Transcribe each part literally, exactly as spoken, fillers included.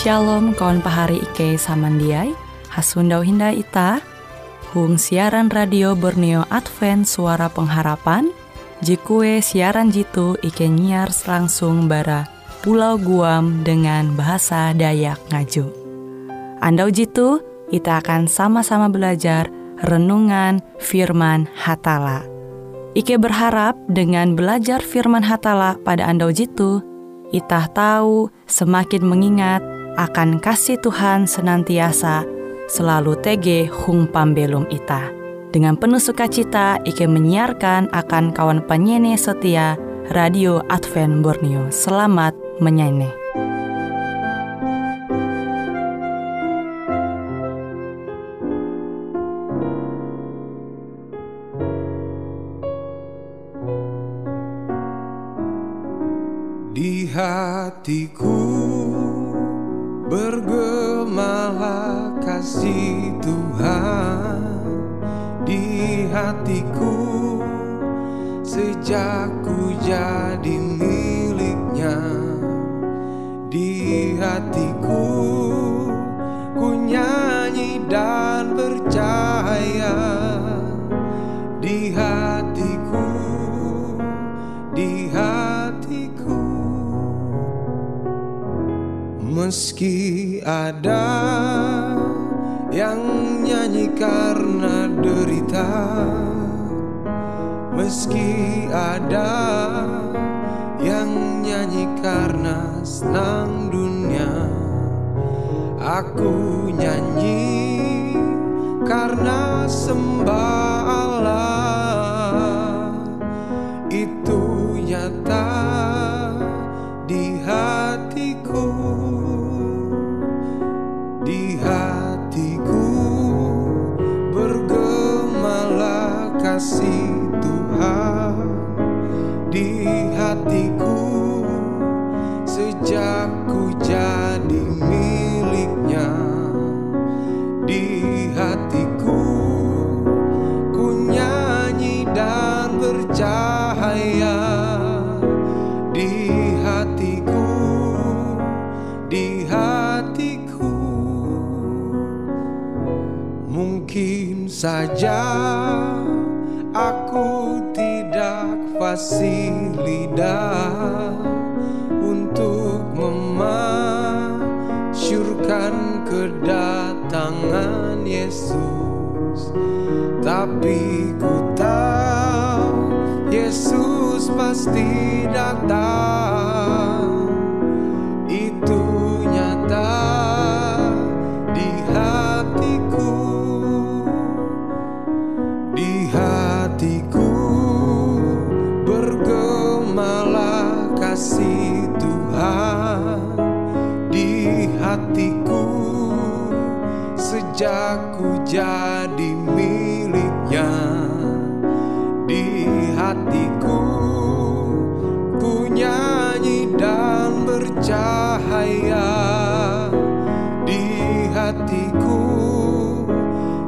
Shalom kawan pahari Ike Samandiai, Hasundau Hinda Ita, Hung siaran Radio Borneo Advent Suara Pengharapan, Jikue siaran jitu Ike nyiar langsung bara Pulau Guam dengan bahasa Dayak Ngaju. Andau jitu, kita akan sama-sama belajar renungan firman Hatala. Ike berharap dengan belajar firman Hatala pada andau jitu, kita tahu semakin mengingat akan kasih Tuhan senantiasa selalu tege hung pambelum ita. Dengan penuh sukacita, Ike menyiarkan akan kawan penyene setia Radio Advent Borneo. Selamat menyanyi. Hatiku bergemalah kasih Tuhan, di hatiku sejak ku jadi miliknya. Di hatiku ku nyanyi dan percaya. Di hatiku, di hatiku meski ada yang nyanyi karena derita, meski ada yang nyanyi karena senang dunia, aku nyanyi karena sembah Allah. Itu nyata di hatiku. Di hatiku bergemalah kasih Tuhan. Di hatiku sejak ku jadi miliknya. Di hatiku ku nyanyi dan bercahaya. Di hatiku, di hatiku. Mungkin saja aku tidak fasih lidah untuk memasyurkan kedatangan Yesus, tapi ku tahu Yesus pasti datang. Itu nyata di hatiku. Di hatiku bergemalah kasih Tuhan. Di hatiku sejak ku jadi miliknya. Di hatiku ku nyanyi dan bercahaya. Di hatiku,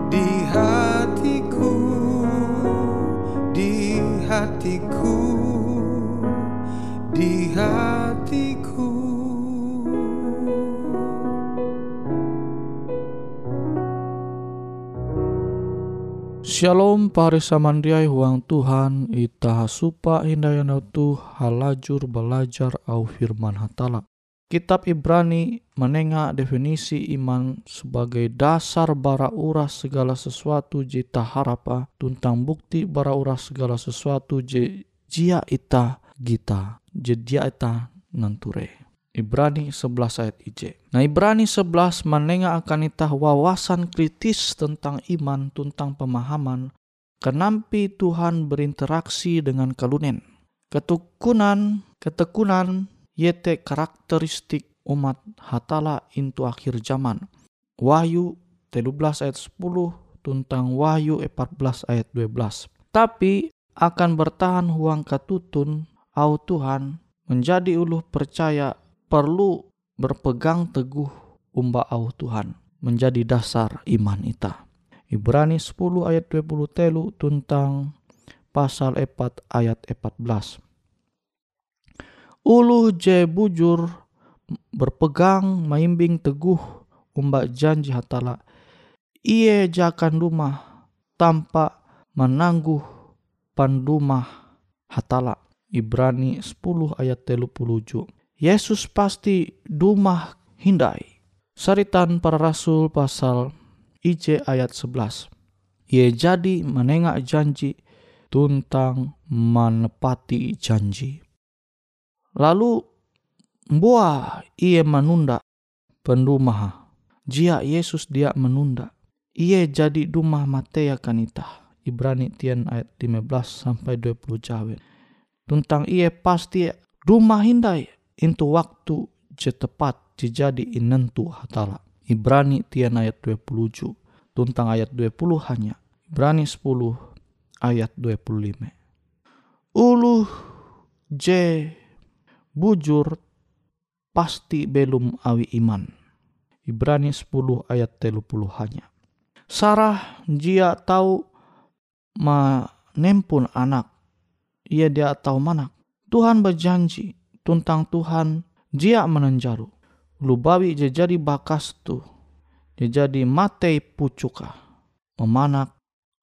di hatiku, di hatiku, di hatiku. Shalom pari samandiai huang Tuhan, ita hasupa hindayana tu halajur belajar au firman Hatala. Kitab Ibrani menengah definisi iman sebagai dasar bara urah segala sesuatu jita harapa, tuntang bukti bara urah segala sesuatu jia ita gita, jedia ita nanture. Ibrani sebelas ayat ije. Nah, Ibrani sebelas menengah akan itah wawasan kritis tentang iman, tentang pemahaman kenampi Tuhan berinteraksi dengan kalunen. Ketekunan, ketekunan yete karakteristik umat Hatala intu akhir zaman. Wahyu tiga belas ayat sepuluh tentang Wahyu empat belas ayat dua belas. Tapi akan bertahan huang katutun au Tuhan menjadi uluh percaya perlu berpegang teguh umba au Tuhan menjadi dasar iman ita. Ibrani sepuluh ayat dua puluh telu tentang pasal empat ayat empat belas. Uluh je bujur berpegang maimbing teguh umbak janji Hatala. Ie jakan rumah tanpa menangguh pandumah Hatala. Ibrani sepuluh ayat teluju. Yesus pasti dumah hindai. Saritan para rasul pasal I C ayat sebelas. Ia jadi menengak janji, tuntang menepati janji. Lalu buah ia menunda pendumah. Jia Yesus dia menunda. Ia jadi dumah Matea kanita. Ibrani tian ayat lima belas sampai dua puluh jawab. Tuntang ia pasti dumah hindai intu waktu je tepat jadi inentu Hatala. Ibrani tian ayat dua puluh. Tuntang ayat dua puluh hanya. Ibrani sepuluh ayat dua puluh lima. Uluh je bujur pasti belum awi iman. Ibrani sepuluh ayat tiga puluh hanya. Sarah jia tahu menempun anak. Ia dia tahu manak. Tuhan berjanji tuntang Tuhan jia menenjaru. Lubawi je jadi bakas tu. Jadi matei pucuka memanak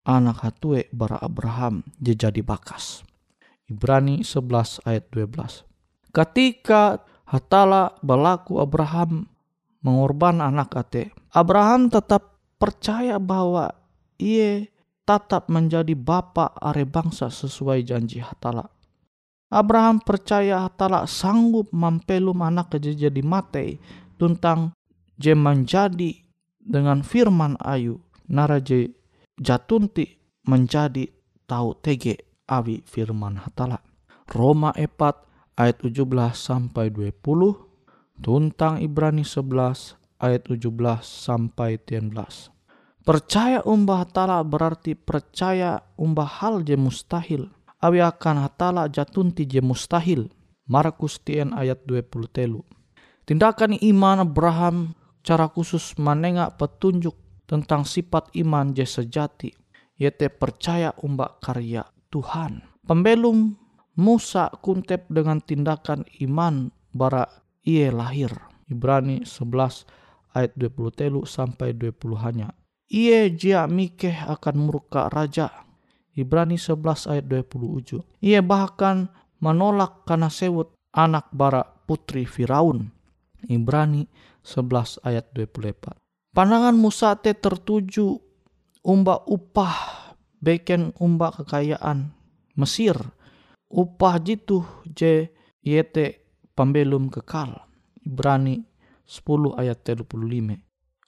anak hatue bara Abraham jadi bakas. Ibrani sebelas ayat dua belas. Ketika Hatala berlaku Abraham mengorban anak ate, Abraham tetap percaya bahwa ia tetap menjadi bapa are bangsa sesuai janji Hatala. Abraham percaya Hatala sanggup mampelum anak jadi matei tuntang jeman jadi dengan firman ayu naraje jatunti menjadi tau tege awi firman Hatala. Roma empat ayat tujuh belas sampai dua puluh, tuntang Ibrani sebelas ayat tujuh belas sampai tiga belas. Percaya umbah Hatala berarti percaya umbah hal je mustahil. Awi akan Hatala jatunti je mustahil. Markus sepuluh ayat dua puluh tiga. Tindakan iman Abraham cara khusus menengak petunjuk tentang sifat iman je sejati, yaitu percaya umbak karya Tuhan. Pembelum Musa kuntep dengan tindakan iman bara ia lahir. Ibrani sebelas ayat dua puluh tiga sampai dua puluh hanya. Ia jia mikeh akan murka raja. Ibrani sebelas ayat dua puluh tujuh. Ia bahkan menolak karena sewut anak bara putri Firaun. Ibrani sebelas ayat dua puluh empat. Pandangan Musa te tertuju umbak upah beken umbak kekayaan Mesir. Upah jitu je yete pembelum kekal. Ibrani sepuluh ayat tiga puluh lima.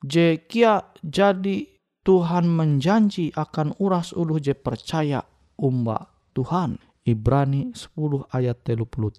Je kia jadi Tuhan menjanji akan uras uluh je percaya umbak Tuhan. Ibrani sepuluh ayat tiga puluh.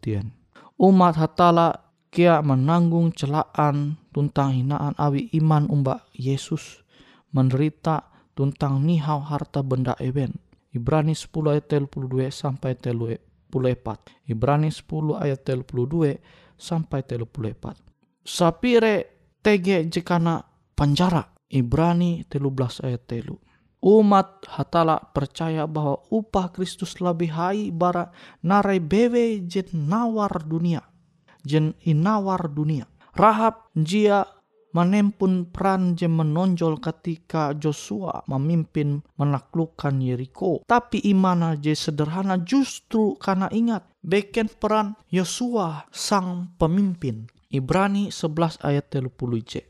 Umat Hatala kia menanggung celaan tuntang hinaan awi iman umbak Yesus. Menderita tuntang nihau harta benda ewen. Ibrani sepuluh ayat tiga puluh dua sampai tiga puluh empat. Ibrani sepuluh ayat tiga puluh dua sampai tiga puluh empat. Sapire tege jekana penjara. Ibrani tiga belas ayat tiga. Umat Hatala percaya bahwa upah Kristus lebih hai bara narai bewe jen nawar dunia. Jen inawar dunia. Rahab jia menempun peran jen menonjol ketika Yosua memimpin menaklukkan Yeriko. Tapi iman je sederhana justru karena ingat beken peran Yosua sang pemimpin. Ibrani sebelas ayat tiga puluh c.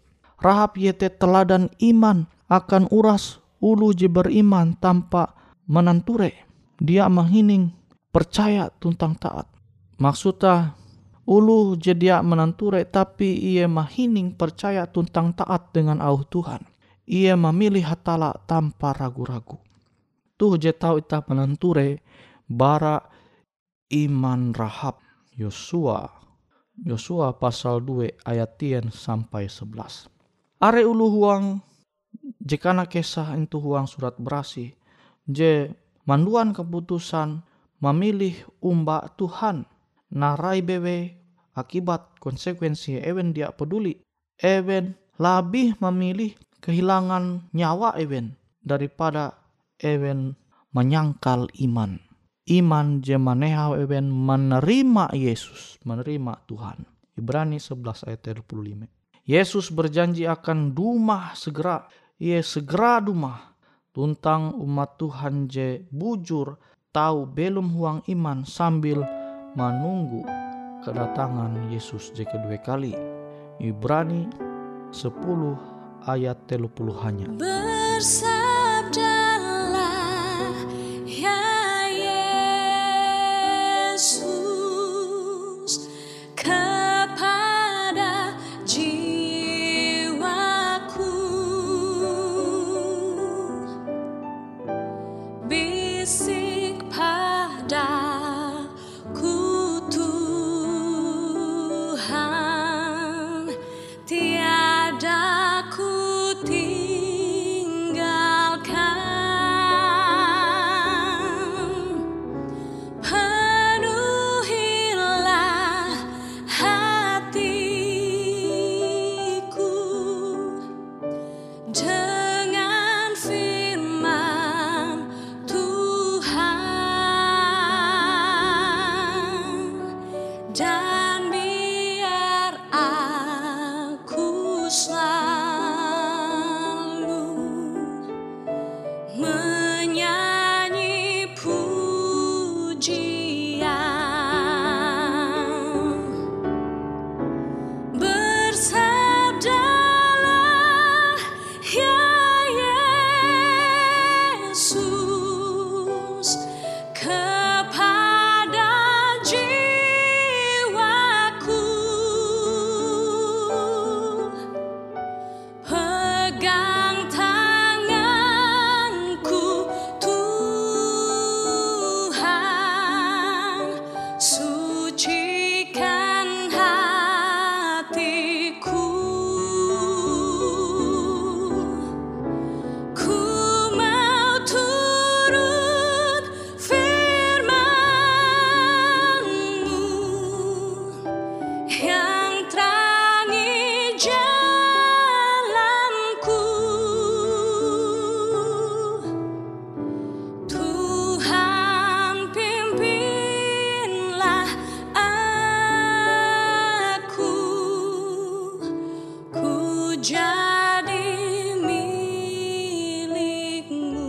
Rahab yete teladan iman akan uras ulu je beriman tanpa menanture. Dia menghining percaya tuntang taat. Maksudnya ulu jedia menanture tapi ia mahining percaya tuntang taat dengan auh Tuhan. Ia memilih Hatala tanpa ragu-ragu. Tuh je tau ita menanture bara iman Rahab. Yosua. Yosua pasal dua ayat tian sampai sebelas. Are ulu huang jekana kisah itu huang surat berasi. Je manduan keputusan memilih umbak Tuhan. Narai bewe akibat konsekuensi ewen dia peduli. Ewen labih memilih kehilangan nyawa ewen daripada ewen menyangkal iman. Iman je manehau ewen menerima Yesus, menerima Tuhan. Ibrani sebelas ayat tiga puluh lima. Yesus berjanji akan dumah segera. Ia segera dumah. Tuntang umat Tuhan je bujur tahu belum huang iman sambil menunggu kedatangan Yesus je kedua kali. Ibrani sepuluh ayat tiga puluh hanya. Bersabdalah ya Yesus kepada jiwaku, bisik padaku Tuhan, tiada ku tinggalkan, penuhilah hatiku dengan firman Tuhan, dan biar aku selalu menyanyi pujian. Bersabdalah ya Yesus kepada jiwaku, pegang tanganku Tuhan, sucikan hatiku. Ku mau turut firman-Mu yang terangi jalanku. Tuhan pimpinlah aku, ku jadi milikmu.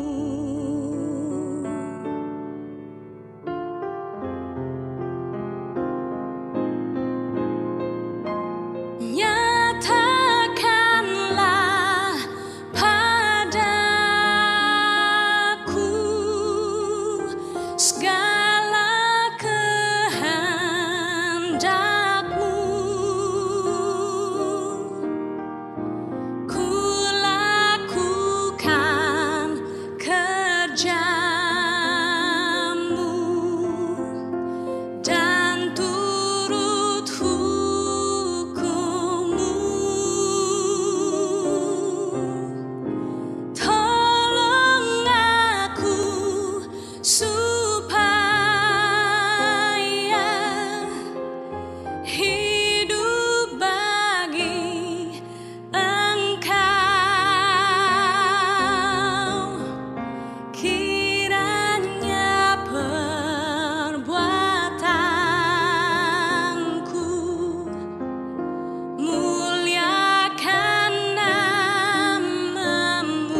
Nyatakanlah padaku segala kehendak-Mu, kulakukan kerja-Mu dan turut hukum-Mu. Tolong aku supaya hidup bagi Engkau, kiranya perbuatanku muliakan namamu.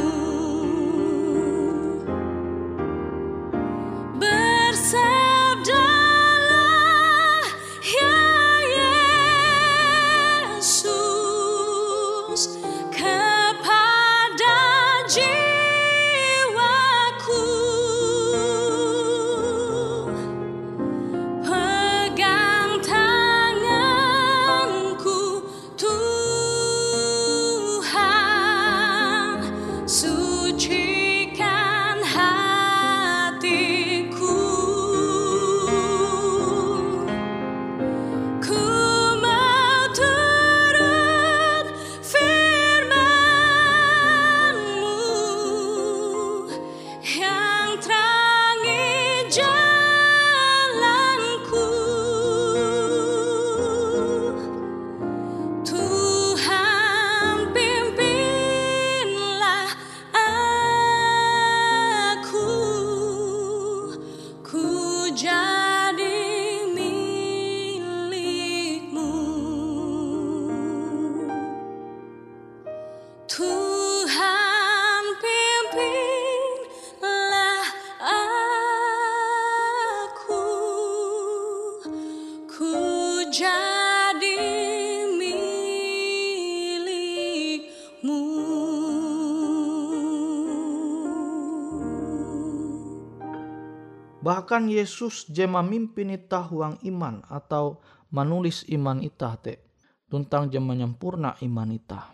Bahkan Yesus jema mimpin itah huang iman atau manulis iman itah te. Tuntang jema nyempurna iman itah.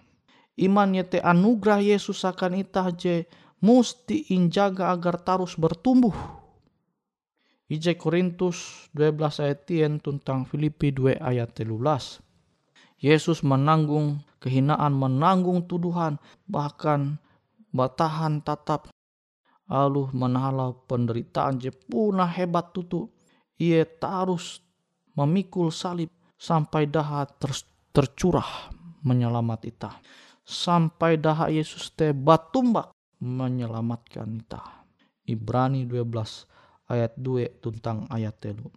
Iman yete anugerah Yesus akan itah je musti injaga agar tarus bertumbuh. Ije Korintus dua belas ayat tien tuntang Filipi dua ayat telulas. Yesus menanggung kehinaan, menanggung tuduhan, bahkan batahan tatap. Aluh menahalau penderitaan je punah hebat tutu. Ia tarus memikul salib sampai daha ter, tercurah menyelamat ita. Sampai daha Yesus te batumbak menyelamatkan ita. Ibrani dua belas ayat dua tuntang ayat telu.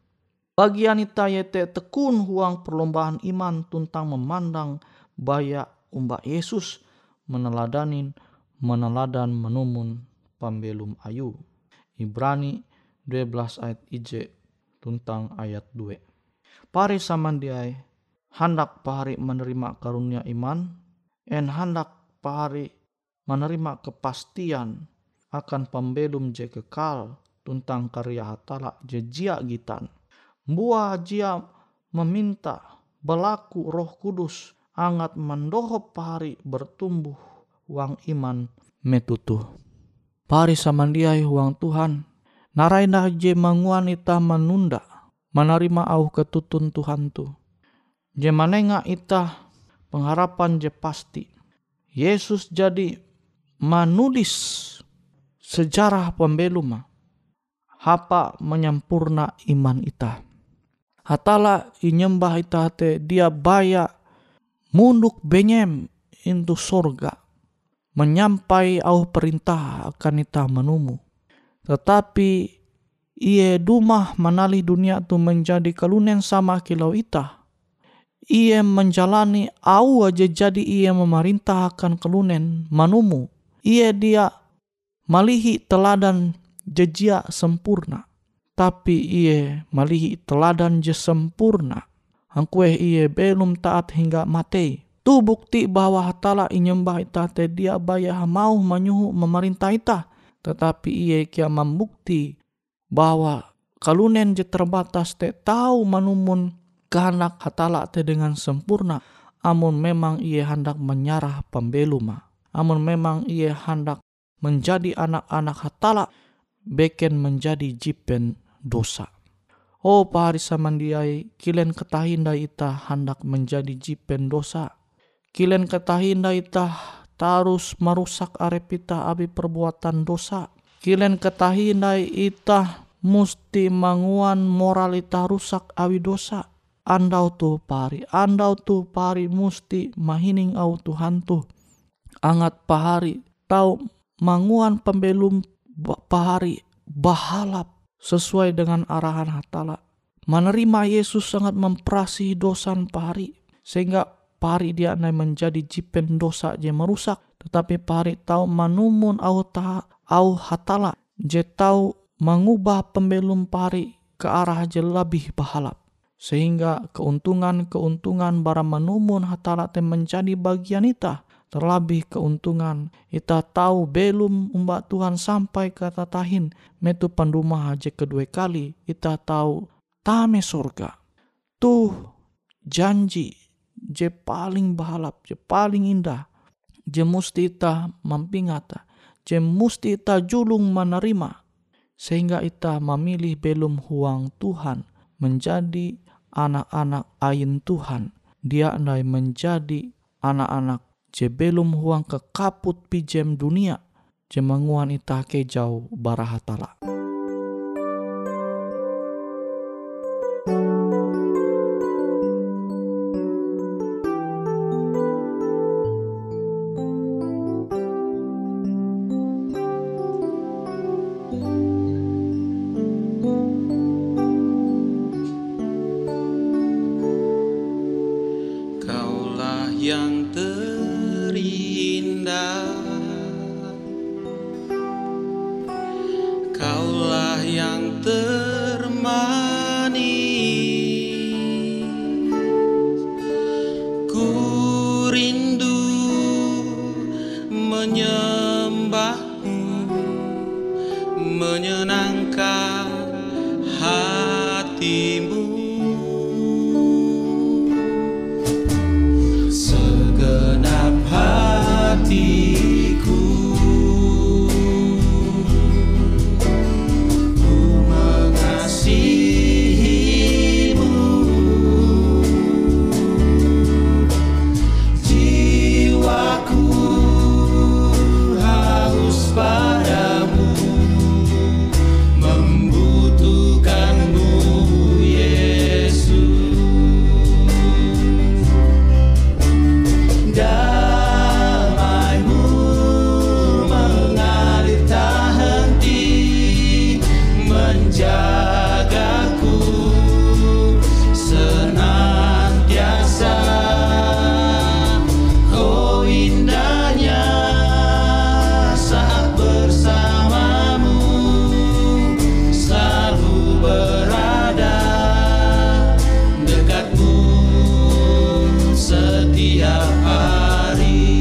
Bagian ita yete tekun huang perlombaan iman tuntang memandang baya umba Yesus meneladanin meneladan menumun pambelum ayu. Ibrani dua belas ayat ije tuntang ayat dua. Pari samandiai handak pahari menerima karunia iman, en handak pahari menerima kepastian akan pambelum je kekal tuntang karya Hatala je jia gitan. Bua jia meminta belaku Roh Kudus angat mendohop pahari bertumbuh wang iman metutuh. Pari samandiai huang Tuhan, narainah je manguan ita menunda, menerima au ketutun Tuhan tu. Je manenga ita pengharapan je pasti. Yesus jadi menulis sejarah pembeluma, hapa menyempurna iman ita. Hatala inyembah ita te dia baya munduk benyem into sorga. Menyampai au perintah akan ita menumu. Tetapi ia dumah menalih dunia tu menjadi kalunen sama kilau ita. Ia menjalani au aja jadi ia memerintah akan kalunen menumu. Ia dia malihi teladan jejia sempurna. Tapi ia malihi teladan je sempurna. Angkueh ia belum taat hingga mati. Tu bukti bahwa Hatala inyembah ita te dia bayah mau menyuhu memerintah ita. Tetapi ia kia membukti bahwa kalunen je terbatas te tahu menumun kehendak Hatala te dengan sempurna. Amun memang ia hendak menyarah pembeluma. Amun memang ia hendak menjadi anak-anak Hatala. Beken menjadi jipen dosa. Oh pahari samandiai kilen ketahinda ita hendak menjadi jipen dosa. Kilen ketahinda itah tarus merusak arepita abi perbuatan dosa. Kilen ketahinda itah musti manguan moral itah rusak abi dosa. Andau tu pahari, andau tu pahari musti mahining au Tuhan tu. Angat pahari tau manguan pembelum pahari bahalap sesuai dengan arahan Hatala. Menerima Yesus sangat memperasihi dosan pahari sehingga pari dia nai menjadi jipen dosa je merusak. Tetapi pari tahu manumun au taha au Hatala je tahu mengubah pembelum pari ke arah je lebih bahalap. Sehingga keuntungan-keuntungan bara manumun Hatala te menjadi bagian ita. Terlebih keuntungan ita tahu belum umba Tuhan sampai kata tahin metu pandumah je kedua kali ita tahu tame surga. Tuh janji je paling bahalap, je paling indah, je musti ita mampingata, je musti ita julung menerima, sehingga ita memilih belum huang Tuhan, menjadi anak-anak ain Tuhan. Dia andai menjadi anak-anak je belum huang kekaput pijem dunia, je menguan ita kejauh bara Hatala. Menyembahmu menyenangkan hatimu. Segenap hatiku ku mengasihimu, jiwaku haus padamu, membutuhkanmu Yesus. Damai-Mu mengalir tak henti, menjagaku senantiasa. Oh indahnya saat bersamamu, selalu berada dekatmu setiap hari.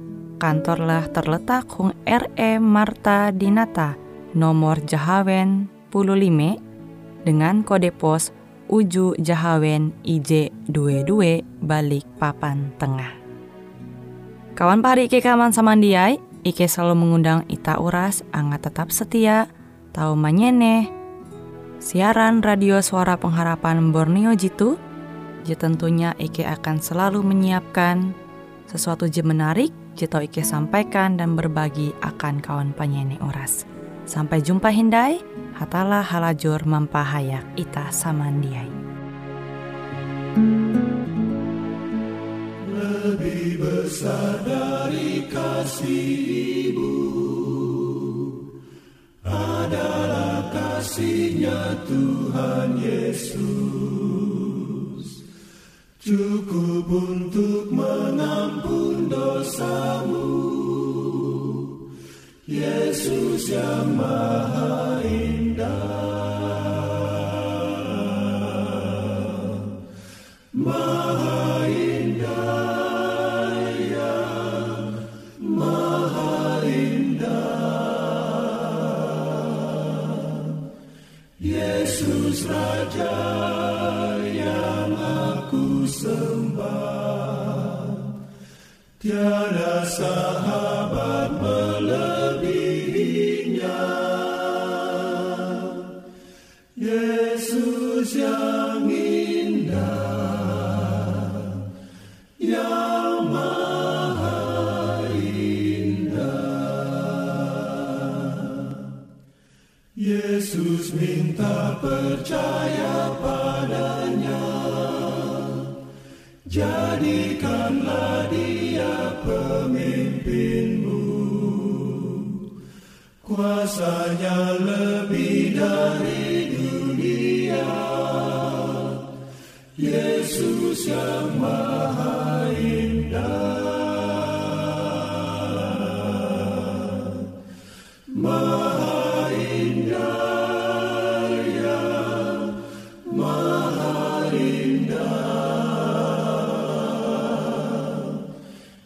kantorlah terletak Hung R E Marta Dinata, nomor Jahawen lima lima, dengan kode pos Uju Jahawen I J dua puluh dua, Balikpapan Tengah. Kawan pahari Ike kaman samandiai, Ike selalu mengundang ita uras, angga tetap setia, tau manyene. Siaran Radio Suara Pengharapan Borneo jitu, je tentunya Ike akan selalu menyiapkan sesuatu je menarik, je tau Ike sampaikan dan berbagi akan kawan penyanyi oras. Sampai jumpa hindai, hatala halajur mampahayak ita samandiai. Lebih besar dari kasih ibu adalah kasihnya Tuhan Yesus. Cukup untuk mengampun dosamu, Yesus yang Maha Indah, Maha Indah, ya, Maha Indah, Yesus Raja. Tiada sahabat melebihinya, Yesus yang indah, yang Maha Indah. Yesus minta percaya padanya, jadikanlah dia pemimpinmu. Kuasanya lebih dari dunia, Yesus yang Maha Indah, Maha Indah.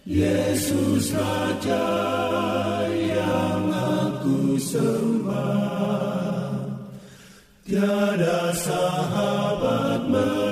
Yesus Raja yang aku sembah, tiada sahabat.